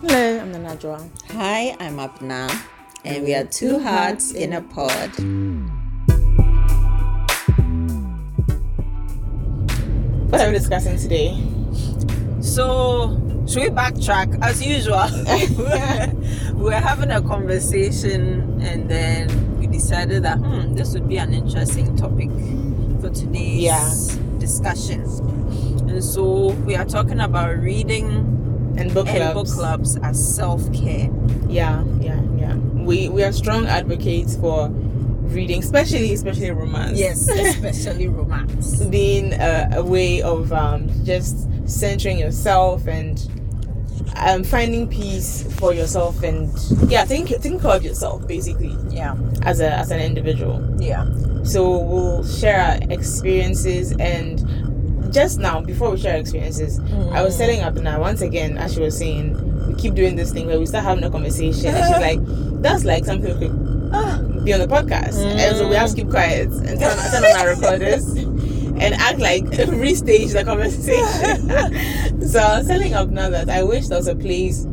Hello, I'm Nana Adwoa. Hi, I'm Abena, and we are two hearts in a pod. What are we discussing today? So, should we backtrack? As usual, we're having a conversation, and then we decided that this would be an interesting topic for today's discussion. And so, we are talking about reading and book clubs as self-care. Yeah. We are strong advocates for reading, especially romance. Yes, especially romance. Being a way of just centering yourself and finding peace for yourself, and think of yourself basically. Yeah, as an individual. Yeah. So we'll share our experiences and. Just now, before we share experiences, I was telling Abena once again, as she was saying, we keep doing this thing where we start having a conversation, and she's like, that's like something we could be on the podcast. And so we have to keep quiet and turn on our recorders and act like restage the conversation. So I was telling Abena that I wish there was a place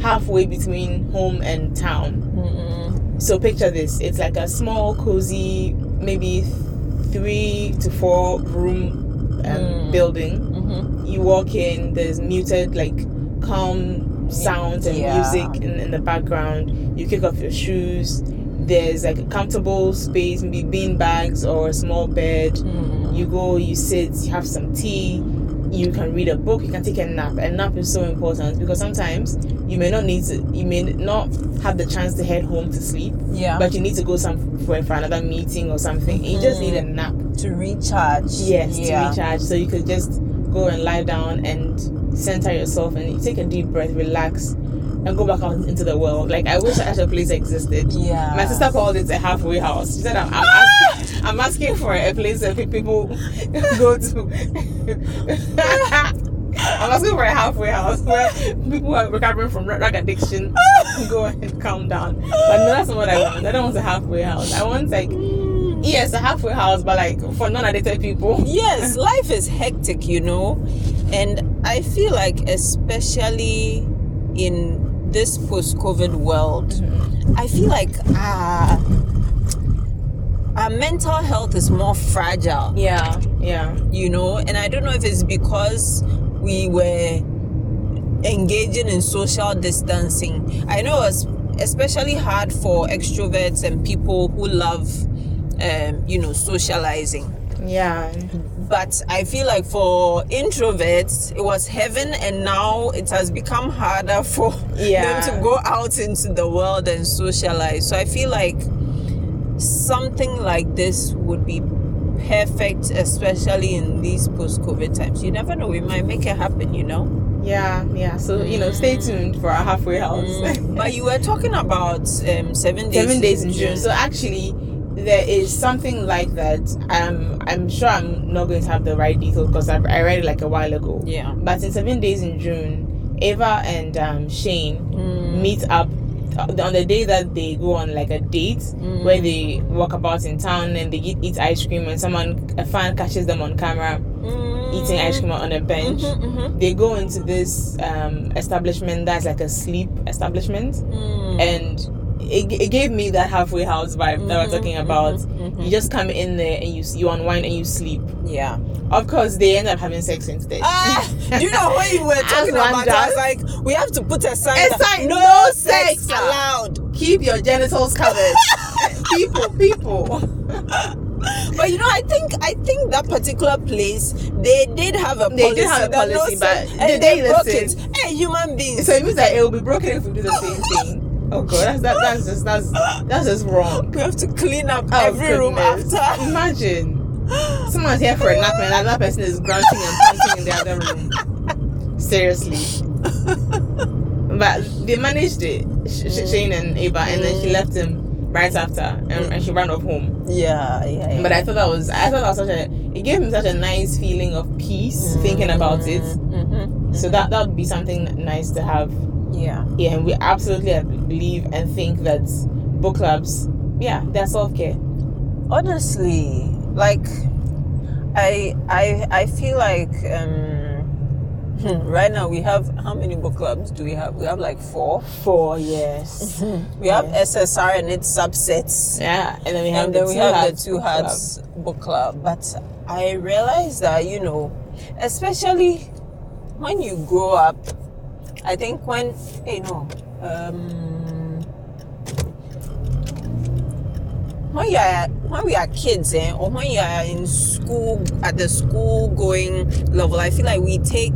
halfway between home and town. So picture this, it's like a small, cozy, maybe 3 to 4 room building. You walk in, there's muted, like, calm sounds and music in the background. You kick off your shoes. There's like a comfortable space, maybe bean bags or a small bed. You go, you sit, you have some tea, you can read a book, you can take a nap. A nap is so important because sometimes you may not have the chance to head home to sleep, but you need to go for another meeting or something. You just need a nap. To recharge. Yes, to recharge. So you could just go and lie down and center yourself and you take a deep breath, relax, and go back out into the world. Like, I wish such a place existed. Yeah. My sister called it a halfway house. She said, I'm asking for a place that people go to. I'm asking for a halfway house where people who are recovering from drug addiction go and calm down. But no, that's not what I want. I don't want a halfway house. I want, like, yes, a halfway house, but like for non-addicted people. Yes, life is hectic, you know, and I feel like especially in this post-COVID world, I feel like our mental health is more fragile. Yeah. You know, and I don't know if it's because we were engaging in social distancing. I know it's especially hard for extroverts and people who love socializing. Yeah. But I feel like for introverts, it was heaven, and now it has become harder for them to go out into the world and socialize. So I feel like something like this would be perfect, especially in these post-COVID times. You never know, we might make it happen, you know? Yeah. So, stay tuned for our halfway house. But you were talking about 7 days in June. So actually, there is something like that. I'm sure I'm not going to have the right details because I read it like a while ago. Yeah. But in 7 days in June, Ava and Shane meet up on the day that they go on like a date where they walk about in town and they eat ice cream, and a fan catches them on camera eating ice cream on a bench. They go into this establishment that's like a sleep establishment, and it gave me that halfway house vibe that we're talking about. You just come in there and you unwind and you sleep. Yeah. Of course, they end up having sex instead. You know when you were talking about that, I was like, we have to put a sign. It's like, no sex allowed. Keep your genitals covered. People. But I think that particular place, they did have a policy, but they broke it. Hey, human beings. So it means that it will be broken if we do the same thing. Oh God, that's just wrong. We have to clean up every room after. Imagine someone's here for a nap and another person is grunting and panting in the other room. Seriously, but they managed it. Shane and Ava, and then she left him right after, and she ran off home. Yeah. But I thought that was it gave me such a nice feeling of peace thinking about it. So that would be something nice to have. Yeah, and we absolutely believe and think that book clubs, they're self-care. Honestly, like, I feel like Right now we have, how many book clubs do we have? We have like four. Four, yes. We have SSR and its subsets. Yeah. And then we have, the Two Hearts book club. But I realized that, you know, especially when you grow up, I think when, you know, when we are kids, or when you are in school, at the school going level, I feel like we take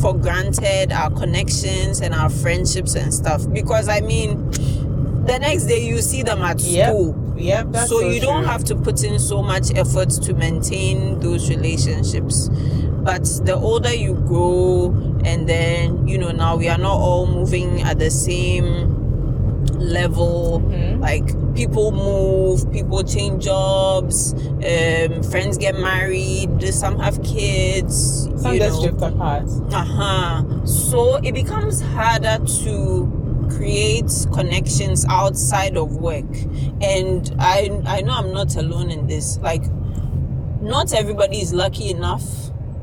for granted our connections and our friendships and stuff. Because I mean, the next day you see them at school. Yep, that's so you don't have to put in so much effort to maintain those relationships. But the older you grow, and then, you know, now we are not all moving at the same level. Mm-hmm. Like people move, people change jobs, friends get married, some have kids, some just drift apart. So it becomes harder to create connections outside of work. And I know I'm not alone in this. Like, not everybody is lucky enough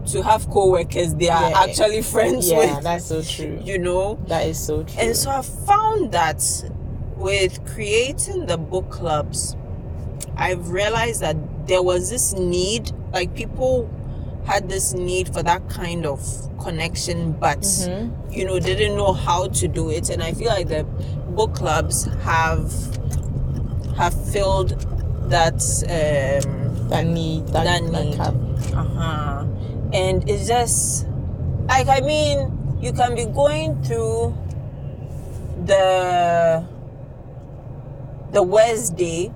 to have co-workers they are actually friends with. Yeah, that's so true. You know, that is so true. And so I found that with creating the book clubs, I've realized that there was this need, like people had this need for that kind of connection, but you know, they didn't know how to do it. And I feel like the book clubs have filled that need. And it's just like, I mean, you can be going through the Wednesday,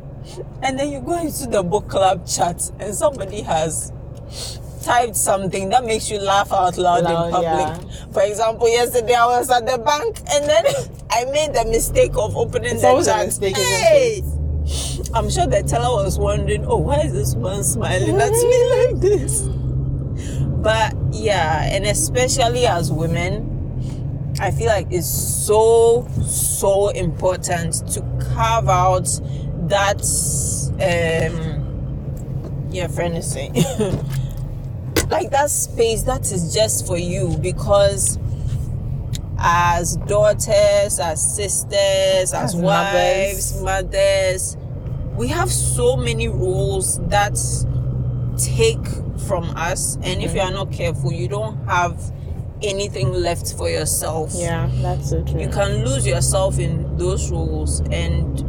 and then you go into the book club chat and somebody has typed something that makes you laugh out loud in public. Yeah. For example, yesterday I was at the bank and then I made the mistake of opening the chat. Hey! I'm sure the teller was wondering, oh, why is this one smiling at me like this? But yeah, and especially as women, I feel like it's so important to carve out that friend is saying like that space that is just for you, because as daughters, as sisters, as wives, mothers, we have so many roles that take from us, and if you are not careful, you don't have anything left for yourself. Yeah, that's so true. You can lose yourself in those roles, and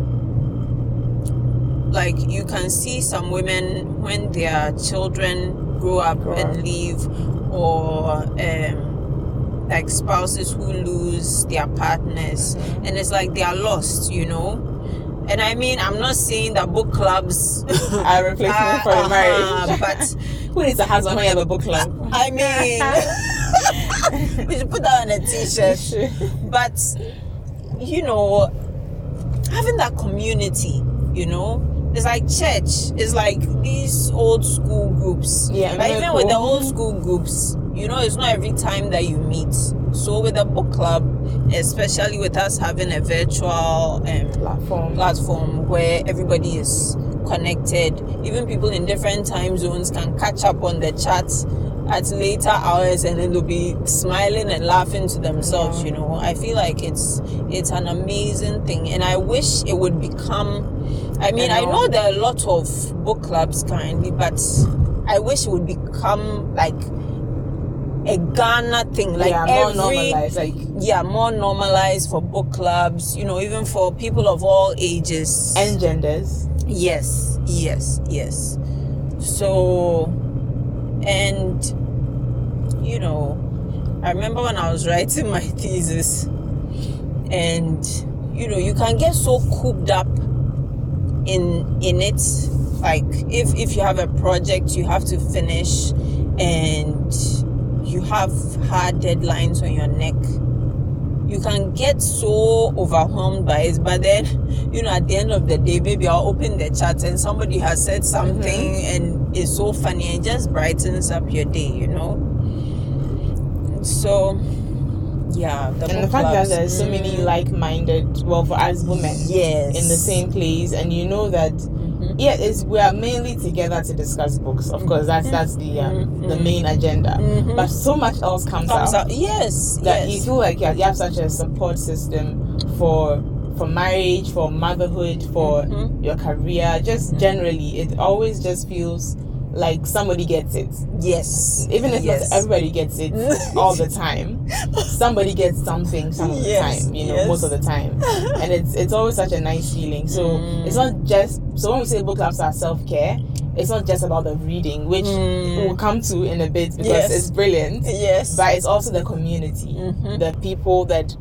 like you can see some women when their children grow up and leave, or like spouses who lose their partners, and it's like they are lost, you know. And I mean, I'm not saying that book clubs are replacement for a marriage, but who needs a husband when you have a book club? I mean, we should put that on a t-shirt. But, you know, having that community, you know, it's like church. It's like these old school groups. Yeah, like even with the old school groups, you know, it's not every time that you meet. So with a book club, especially with us having a virtual platform where everybody is connected, even people in different time zones can catch up on the chats at later hours, and then they'll be smiling and laughing to themselves. Yeah. You know, I feel like it's an amazing thing, and I wish it would become. I mean, I know there are a lot of book clubs currently, but I wish it would become like a Ghana thing, like more normalized for book clubs, you know, even for people of all ages and genders. Yes. So, and you know, I remember when I was writing my thesis, and you know, you can get so cooped up in it. Like if you have a project you have to finish, and you have hard deadlines on your neck, you can get so overwhelmed by it. But then, you know, at the end of the day, maybe I'll open the chat and somebody has said something and it's so funny, and just brightens up your day, you know. So yeah, the fact that there's so many like-minded, well, for us women, yes, in the same place, and you know that Yeah, we are mainly together to discuss books. Of course, that's the main agenda. Mm-hmm. But so much else comes out. Yes, that you feel like you have such a support system for marriage, for motherhood, for your career. Just generally, it always just feels like somebody gets it. Yes. Even if not everybody gets it all the time, somebody gets something some of the time, most of the time. And it's always such a nice feeling. So it's not just, so when we say book clubs are self-care, it's not just about the reading, which we'll come to in a bit because it's brilliant. Yes. But it's also the community, the people that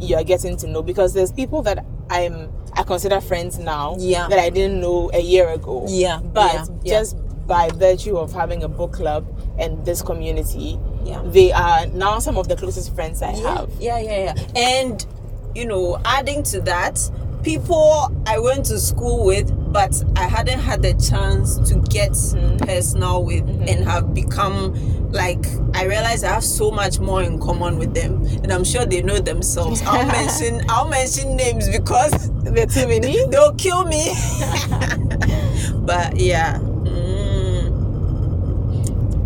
you're getting to know, because there's people that I consider friends now that I didn't know a year ago. Yeah. But just by virtue of having a book club and this community, they are now some of the closest friends I have. Yeah. And, adding to that, people I went to school with, but I hadn't had the chance to get personal with and have become, I realize I have so much more in common with them. And I'm sure they know themselves. I'll mention names because they're too many. They'll kill me. But, yeah.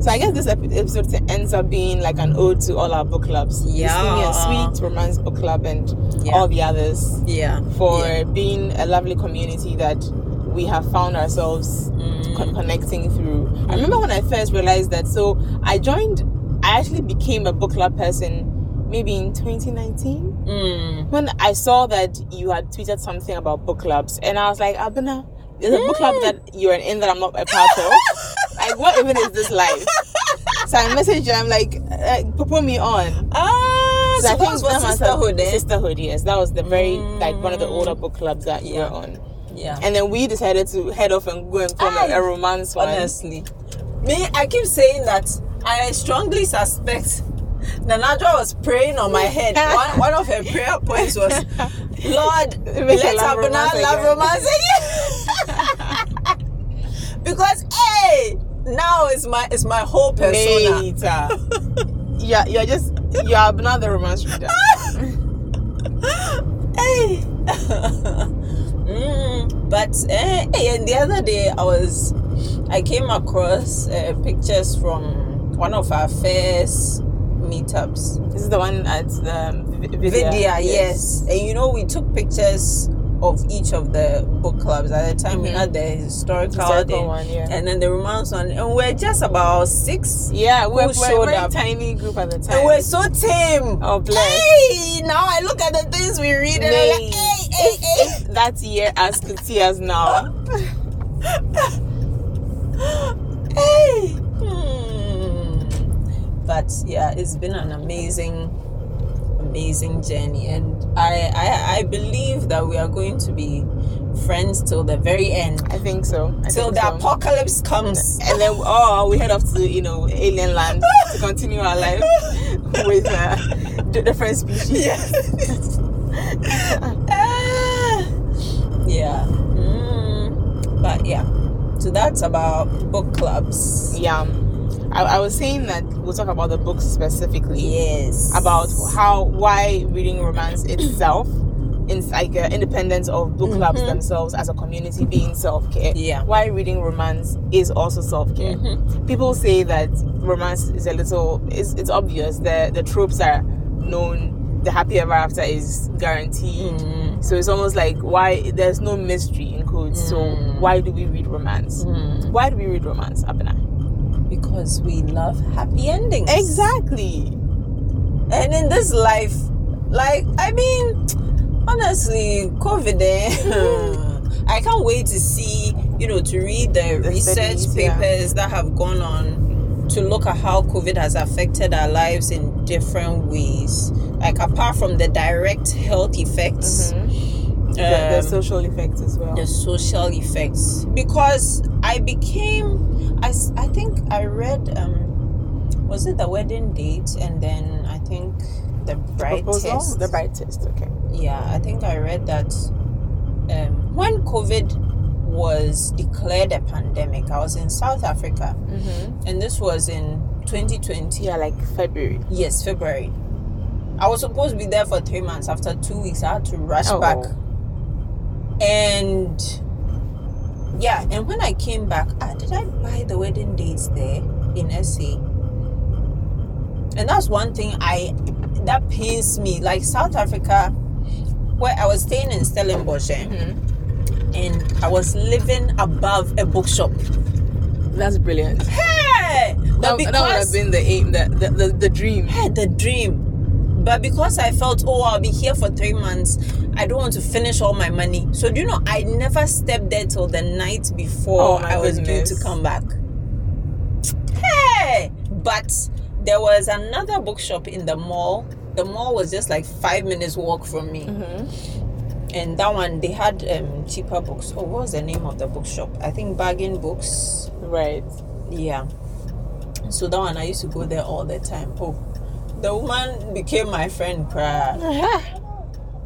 So I guess this episode ends up being like an ode to all our book clubs. Yeah. Sweet Romance Book Club and all the others. Yeah. For being a lovely community that we have found ourselves connecting through. I remember when I first realized that. So I actually became a book club person maybe in 2019. When I saw that you had tweeted something about book clubs. And I was like, Abena, there's a book club that you're in that I'm not a part of. Like, what even is this life? So I messaged her, I'm like put me on. So I think it was Sisterhood, Sisterhood, yes. That was the very, one of the older book clubs that you were on. Yeah. And then we decided to head off and go and form a romance one. Honestly. Me, I keep saying that I strongly suspect Nana Adwoa was praying on my head. One of her prayer points was, Lord, let Abena love romance again. Because, now it's my whole persona. Later. Yeah, you're not the romance reader. And the other day I came across pictures from one of our first meetups. This is the one at the Vidya. Yes. And we took pictures of each of the book clubs. At the time we had the historical one, and then the romance one, and we're just about six. We're a very tiny group at the time, and we're so tame. Oh, bless. Now I look at the things we read and I'm like, hey. That year as could see us now. But it's been an amazing journey, and I believe that we are going to be friends till the very end. I think so. Till the apocalypse comes, and then we head off to alien land to continue our life with different species. But so that's about book clubs. I was saying that we'll talk about the books specifically. Yes. About why reading romance itself is like an independence of book clubs themselves as a community being self-care. Yeah. Why reading romance is also self-care. Mm-hmm. People say that romance is it's obvious. The tropes are known. The happy ever after is guaranteed. So it's almost like why there's no mystery in quotes. So why do we read romance? Why do we read romance, Abena? Because we love happy endings. Exactly. And in this life, honestly, COVID, I can't wait to see, to read the research studies, papers that have gone on to look at how COVID has affected our lives in different ways. Like, apart from the direct health effects, the social effects as well. The social effects. Because I think I read, was it The Wedding Date? And then I think The Bride Test. The Bride Test, okay. Yeah, I think I read that when COVID was declared a pandemic, I was in South Africa. And this was in 2020. Yeah, like February. Yes, February. I was supposed to be there for 3 months. After 2 weeks, I had to rush back. And Yeah, and when I came back, did I buy the wedding dates there in SA? And that's one thing that pains me. Like South Africa, where I was staying in Stellenbosch, mm-hmm. and I was living above a bookshop. That's brilliant. Hey! But that would have been the aim, the dream. Hey, the dream. But because I felt, I'll be here for 3 months, I don't want to finish all my money. So, do you know, I never stepped there till the night before I was due to come back. Hey! But there was another bookshop in the mall. The mall was just like 5 minutes walk from me. Mm-hmm. And that one, they had cheaper books. Oh, what was the name of the bookshop? I think Bargain Books. Right. Yeah. So that one, I used to go there all the time. Oh. The woman became my friend,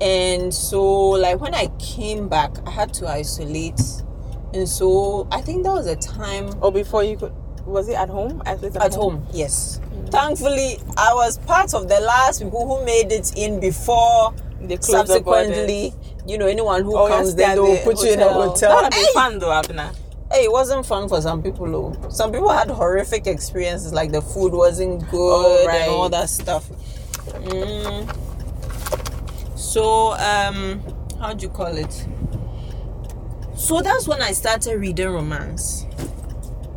and so like when I came back, I had to isolate, and so I think that was a time. Or before you could, was it at home? At home, yes. Mm-hmm. Thankfully, I was part of the last people who made it in before. They closed subsequently, you know, anyone who comes there, they'll put you in a hotel. That'd be fun though, Abena. Hey, it wasn't fun for some people though. Some people had horrific experiences, like the food wasn't good and all that stuff. So, how do you call it? So that's when I started reading romance.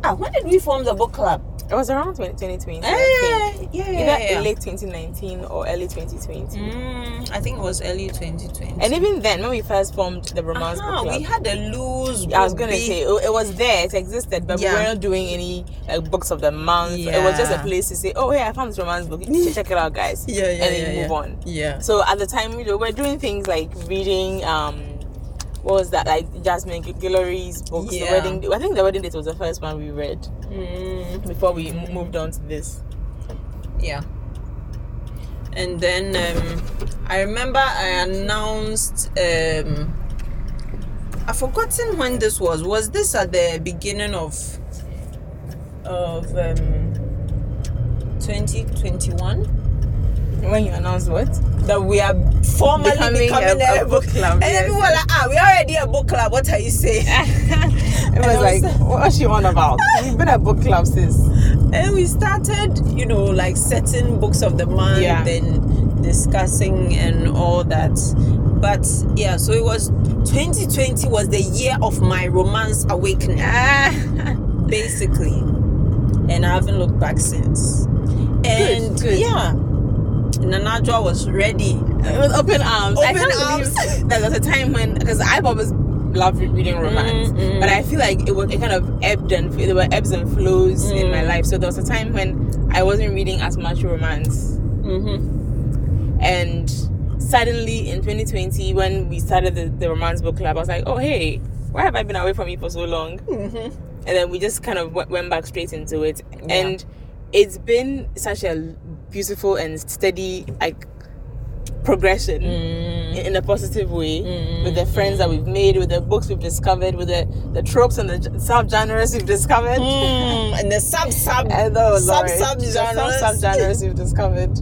When did we form the book club? It was around 2020, I think. Either late 2019 or early 2020. I think it was early 2020. And even then, when we first formed the romance book club, we had a loose book. I was going to say, it was there, it existed, but we weren't doing any books of the month. Yeah. It was just a place to say, I found this romance book. You should check it out, guys. And then move on. Yeah. So at the time, we were doing things like reading... what was that, like Jasmine Guillory's books? Yeah. I think the wedding date was the first one we read before we moved on to this. Yeah. And then I remember I announced. I've forgotten when this was. Was this at the beginning of 2021? When you announced what? That we are formally becoming a book club. And then people were like, we already a book club, what are you saying? It was like, what's she on about? We've been a book club since. And we started, like setting books of the month and discussing and all that. But yeah, so it was 2020 was the year of my romance awakening. Basically. And I haven't looked back since. And good. Yeah. Nana Adwoa was ready. It was open arms. I can't believe there was a time when, because I've always loved reading romance, but I feel like it kind of ebbed and there were ebbs and flows in my life. So there was a time when I wasn't reading as much romance, and suddenly in 2020 when we started the romance book club, I was like, hey, why have I been away from you for so long? And then we just kind of went back straight into it, and it's been such a beautiful and steady progression in a positive way, with the friends that we've made, with the books we've discovered, with the tropes and the sub-genres we've discovered, and the sub-genres we've discovered.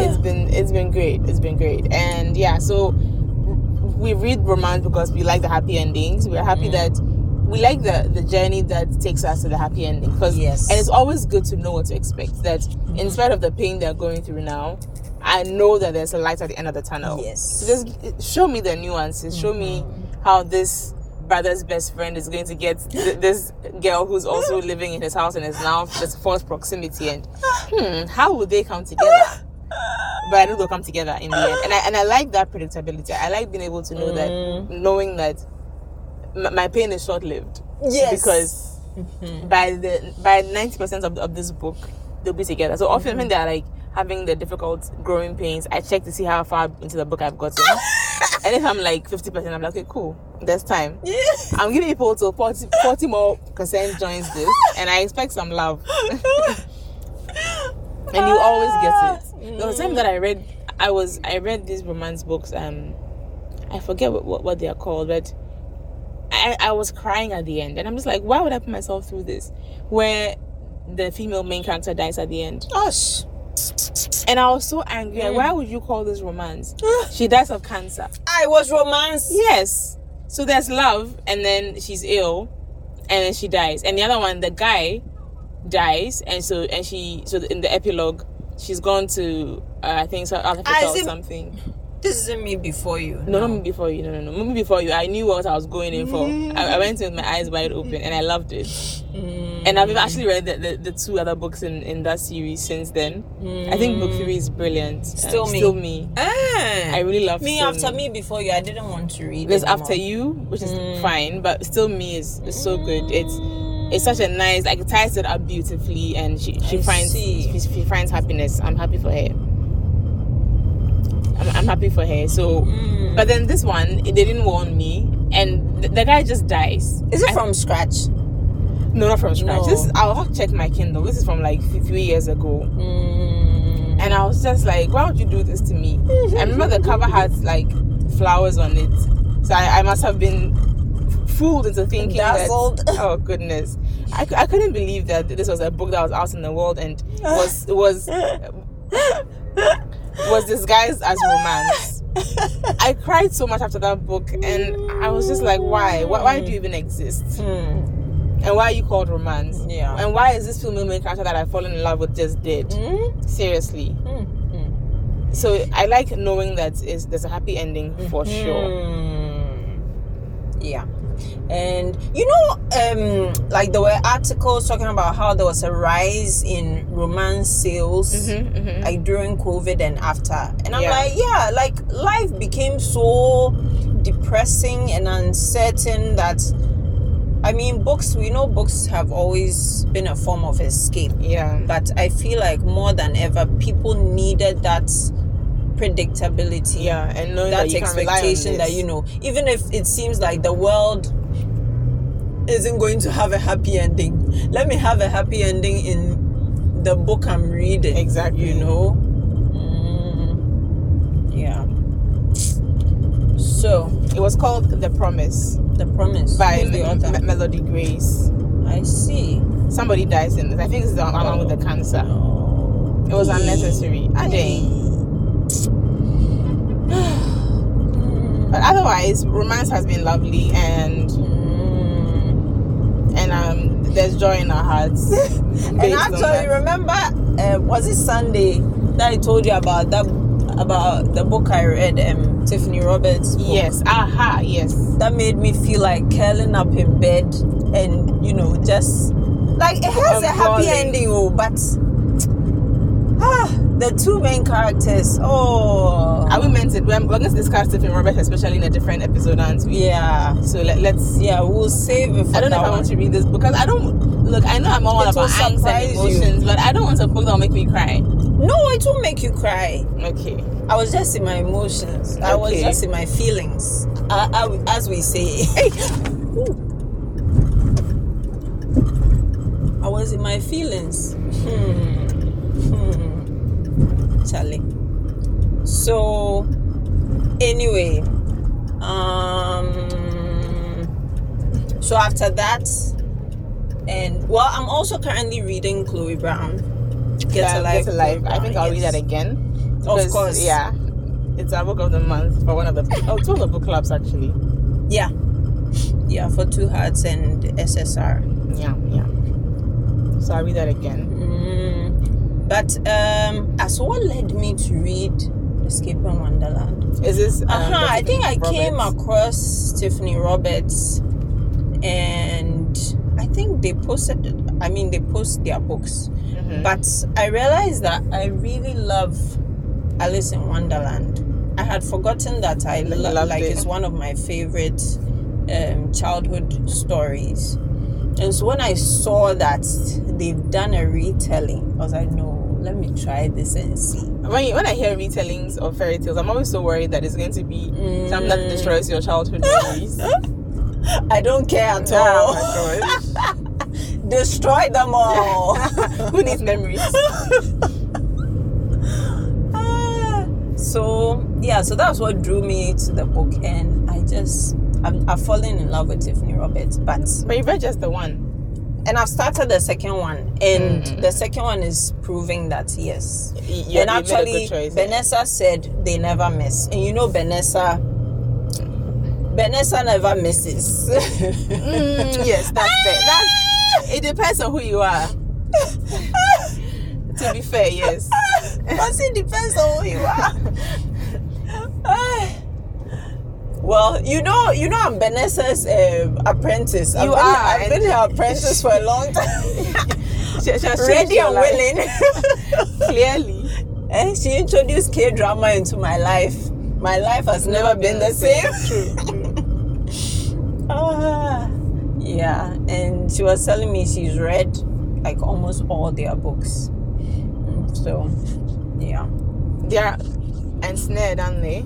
It's been great. It's been great. And yeah, so we read romance because we like the happy endings. We're happy that we like the journey that takes us to the happy ending. And it's always good to know what to expect. That in spite of the pain they're going through now, I know that there's a light at the end of the tunnel. Yes. So just show me the nuances. Show me how this brother's best friend is going to get this girl who's also living in his house and is now just forced proximity. And how will they come together? But I know they'll come together in the end. And I like that predictability. I like being able to know that, knowing that my pain is short-lived. Yes. Because by 90% of this book, they'll be together. So often when they're like having the difficult growing pains, I check to see how far into the book I've gotten. And if I'm like 50%, I'm like, okay, cool. There's time. Yeah. I'm giving people to 40 more % joins this, and I expect some love. And you always get it. There was time that I read these romance books. I forget what they are called, but I was crying at the end, and I'm just like, why would I put myself through this? Where the female main character dies at the end. Gosh. And I was so angry. Why would you call this romance? She dies of cancer. I was romance. Yes. So there's love, and then she's ill, and then she dies. And the other one, the guy dies, and so in the epilogue, she's gone to I think South Africa or something. This isn't Me Before You. No, not Me Before You. No. Me Before You. I knew what I was going in for. I went in with my eyes wide open, and I loved it. And I've actually read the two other books in that series since then. I think book 3 is brilliant. Still Me. Ah, I really love Me. After Me Before You, I didn't want to read. There's After You, which is fine, but Still Me is so good. It's such a nice, like, it ties it up beautifully, and she finds happiness. I'm happy for her. I'm happy for her. So, but then this one, they didn't warn me, and the guy just dies. Is it from scratch? No, not from scratch. No. I'll have to check my Kindle. This is from like 3 years ago, and I was just like, "Why would you do this to me?" I remember the cover had like flowers on it, so I must have been fooled into thinking dazzled. That. Oh goodness, I couldn't believe that this was a book that was out in the world and was. Was disguised as romance. I cried so much after that book, and I was just like, why do you even exist? And why are you called romance? Yeah. And why is this female character that I've fallen in love with just dead? Seriously. So I like knowing that there's a happy ending for sure. Yeah. And like there were articles talking about how there was a rise in romance sales like during COVID and after, and I'm like life became so depressing and uncertain that books have always been a form of escape, but I feel like more than ever people needed that predictability, and knowing that you expectation that even if it seems like the world isn't going to have a happy ending, let me have a happy ending in the book I'm reading. Exactly. So it was called The Promise. The Promise by Melody Grace. I see. Somebody dies in this. I think it's the one with the cancer. No. It was unnecessary. But otherwise, romance has been lovely, and there's joy in our hearts. And actually, remember, was it Sunday that I told you about that, about the book I read, Tiffany Roberts' book? Yes, yes. That made me feel like curling up in bed, and just like it has a happy ending, but. The two main characters. Oh, are we meant to? We're going to discuss Tiffany Roberts, especially in a different episode, aren't we? Yeah. So let's. Yeah, we'll save it for I don't know if I want to read this book because I don't. Look, I know I'm all about angst and emotions, but I don't want a book that will make me cry. No, it won't make you cry. Okay. I was just in my emotions. I was just in my feelings, as we say. I was in my feelings. Charlie. So anyway, so after that, and I'm also currently reading Chloe Brown, Get Alive. I think I'll read that again, of course. Yeah, it's our book of the month for one of the two of the book clubs actually. Yeah, for Two Hearts and SSR. Yeah. So I'll read that again. But as what led me to read Escape from Wonderland is this. I think I came across Tiffany Roberts, and I think they post their books. But I realized that I really love Alice in Wonderland. I had forgotten that I love like it. It's one of my favorite childhood stories, and so when I saw that they've done a retelling, I was like, no. Let me try this and see. When I hear retellings of fairy tales, I'm always so worried that it's going to be something that destroys your childhood memories. I don't care at all. Oh my gosh. Destroy them all. Who needs memories? So that's what drew me to the book, and I've fallen in love with Tiffany Roberts, but you read just the one. And I've started the second one, and the second one is proving that yes. And actually, Vanessa said they never miss. And Vanessa, Vanessa never misses. Yes, that's fair. It depends on who you are. To be fair, yes. But it depends on who you are. Well, you know, I'm Vanessa's apprentice. I've been her apprentice for a long time. She ready and willing. Clearly. And she introduced K-drama into my life. My life has never been the same. True. Yeah, and she was telling me she's read like almost all their books. So, yeah. They're Ensnared, aren't they?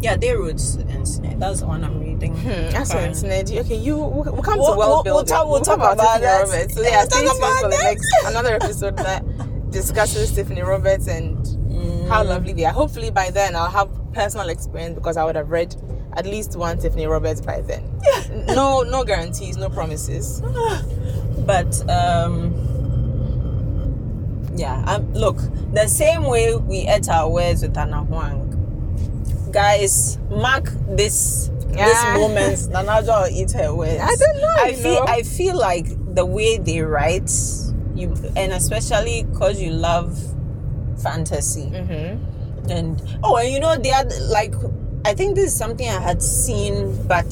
Yeah, they wrote Ensnared. That's the one I'm reading. That's Ensnared. Okay, we'll come to world building. We'll talk about that. Roberts. So yeah, stay tuned for the another episode that discusses Tiffany Roberts and how lovely they are. Hopefully by then I'll have personal experience because I would have read at least one Tiffany Roberts by then. Yeah. No guarantees, no promises. But yeah, look, the same way we ate our words with Anna Huang. Guys, mark this moment. Nana Adwoa will eat her words. I don't know. I feel like the way they write, and especially because you love fantasy, and you know, they are like, I think this is something I had seen, but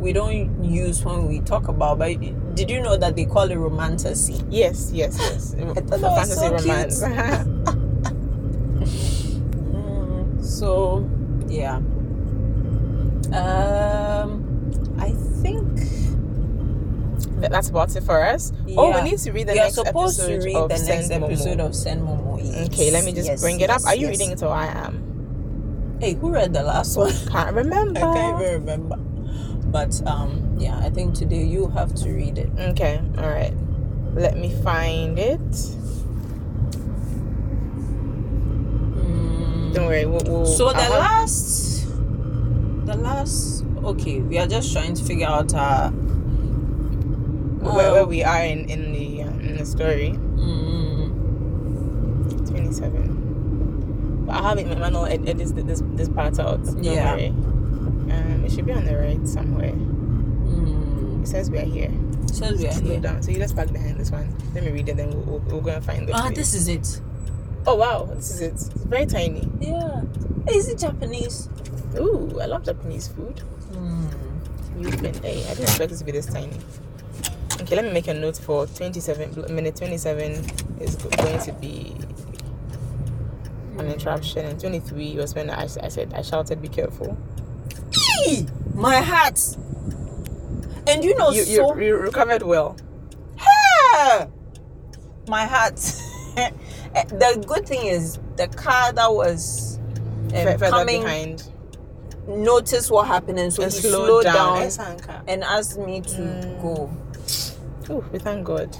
we don't use when we talk about. But did you know that they call it romantasy? Yes. I thought that was so romance. Cute. So, yeah. I think that's about it for us. Yeah. Oh, we need to read the next episode. We are supposed to read the next episode of Send Momo. Yes. Okay, let me just bring it up. Are you reading it or I am? Hey, who read the last one? Can't remember. I can't even remember. But yeah, I think today you have to read it. Okay, all right. Let me find it. Don't worry. So the last. Okay, we are just trying to figure out where we are in the story. 27. But I haven't. Manuel edits this part out. Don't worry. It should be on the right somewhere. It says we are here. Slow down. So you just park behind this one. Let me read it. Then we'll go and find it. This is it. Oh wow, this is it. It's very tiny. Yeah. Is it Japanese? Ooh, I love Japanese food. I didn't expect it to be this tiny. Okay, let me make a note for 27. Minute 27 is going to be an interruption, and 23 was when I said I shouted, "Be careful!" Hey, my heart. And you know, you recovered well. Hey, my heart. The good thing is the car that was coming behind noticed what happened, and so he slowed down and asked me to go. Oh, we thank God.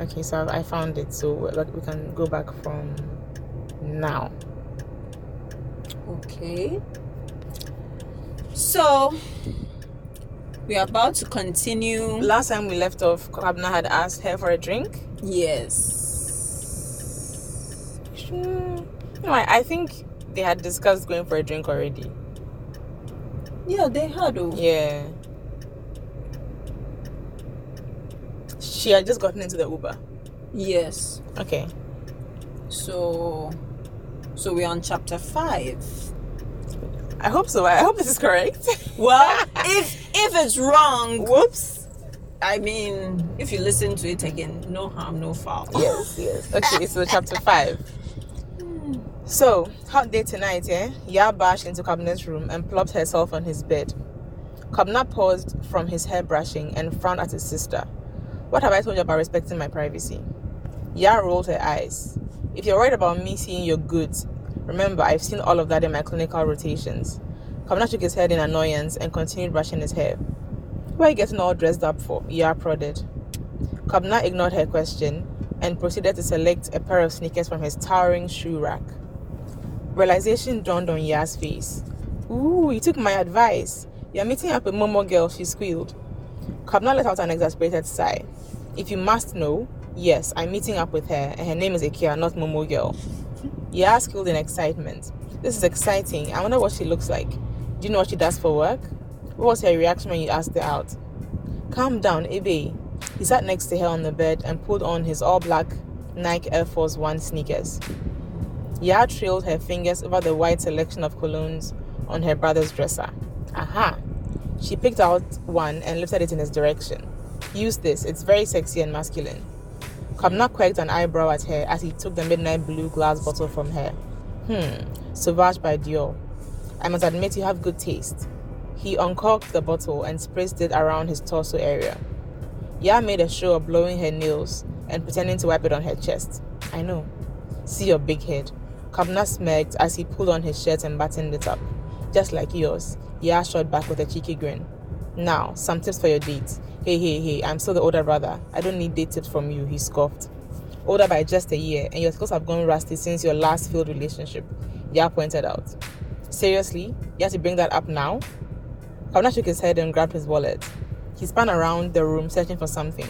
Okay, so I found it, so we can go back from now. Okay, so we are about to continue. Last time we left off, Kabna had asked her for a drink. Yes. I think they had discussed going for a drink already. Yeah, they had. Yeah. She had just gotten into the Uber. Yes. Okay. So we're on chapter 5. I hope so. I hope this is correct. Well, if it's wrong, whoops. I mean, if you listen to it again, no harm, no foul. Yes. Okay, so chapter 5. So, hot day tonight, Yah bashed into Kabna's room and plopped herself on his bed. Kabna paused from his hair brushing and frowned at his sister. What have I told you about respecting my privacy? Yah rolled her eyes. If you're worried about me seeing your goods, remember, I've seen all of that in my clinical rotations. Kabna shook his head in annoyance and continued brushing his hair. What are you getting all dressed up for? Yah prodded. Kabna ignored her question and proceeded to select a pair of sneakers from his towering shoe rack. Realization dawned on Yah's face. Ooh, you took my advice. You're meeting up with Momo girl, she squealed. Kabna let out an exasperated sigh. If you must know, yes, I'm meeting up with her, and her name is Ikea, not Momo girl. You are skilled in excitement. This is exciting. I wonder what she looks like. Do you know what she does for work? What was her reaction when you asked her out? Calm down, Ebe. He sat next to her on the bed and pulled on his all-black Nike Air Force One sneakers. Yaa trailed her fingers over the wide selection of colognes on her brother's dresser. Aha! She picked out one and lifted it in his direction. Use this, it's very sexy and masculine. Kamna quirked an eyebrow at her as he took the midnight blue glass bottle from her. Sauvage by Dior. I must admit you have good taste. He uncorked the bottle and spritzed it around his torso area. Yaa made a show of blowing her nails and pretending to wipe it on her chest. I know. See your big head. Kamna smirked as he pulled on his shirt and buttoned it up. Just like yours, Yaa shot back with a cheeky grin. Now, some tips for your dates. Hey, I'm still the older brother. I don't need date tips from you, he scoffed. Older by just a year, and your skills have gone rusty since your last failed relationship, Yaa pointed out. Seriously? You have to bring that up now? Kamna shook his head and grabbed his wallet. He spun around the room searching for something.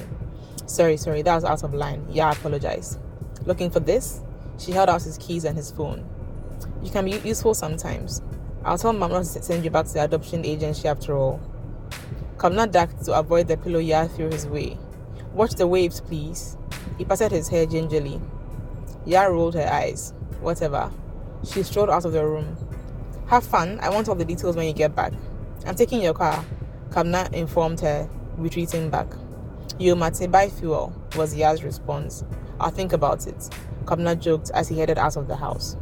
Sorry, that was out of line. Yaa apologized. Looking for this? She held out his keys and his phone. You can be useful sometimes. I'll tell Mom not to send you back to the adoption agency after all. Kamna ducked to avoid the pillow Yaa threw his way. Watch the waves, please. He patted his hair gingerly. Yaa rolled her eyes. Whatever. She strolled out of the room. Have fun. I want all the details when you get back. I'm taking your car, Kamna informed her, retreating back. You must buy fuel, was Yaa's response. I'll think about it, Kamna joked as he headed out of the house.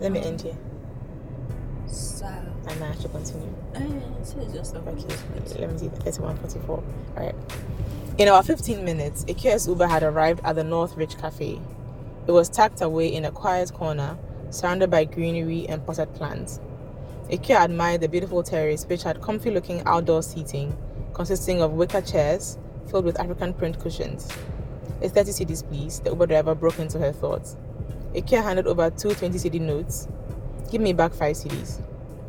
Let me end here. So, and I should continue. Let me see. 31:44. All right. In about 15 minutes, a curious Uber had arrived at the Northridge Cafe. It was tucked away in a quiet corner, surrounded by greenery and potted plants. Ikea admired the beautiful terrace, which had comfy-looking outdoor seating, consisting of wicker chairs filled with African print cushions. It's 30 cedis, please, the Uber driver broke into her thoughts. Ikea handed over two 20-cedi notes. Give me back 5 cedis.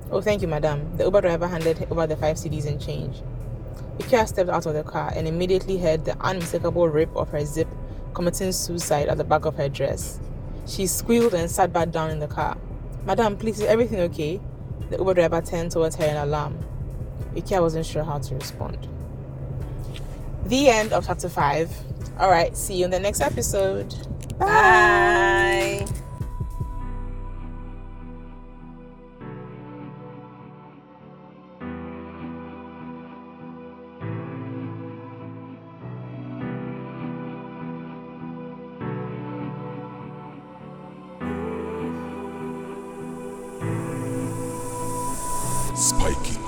Oh, thank you, madam. The Uber driver handed over the 5 cedis in change. Ikea stepped out of the car and immediately heard the unmistakable rip of her zip committing suicide at the back of her dress. She squealed and sat back down in the car. Madam, please, is everything okay? The Uber driver turned towards her in alarm. Ikea wasn't sure how to respond. The end of chapter 5. All right, see you in the next episode. Bye. Bye. Spiky.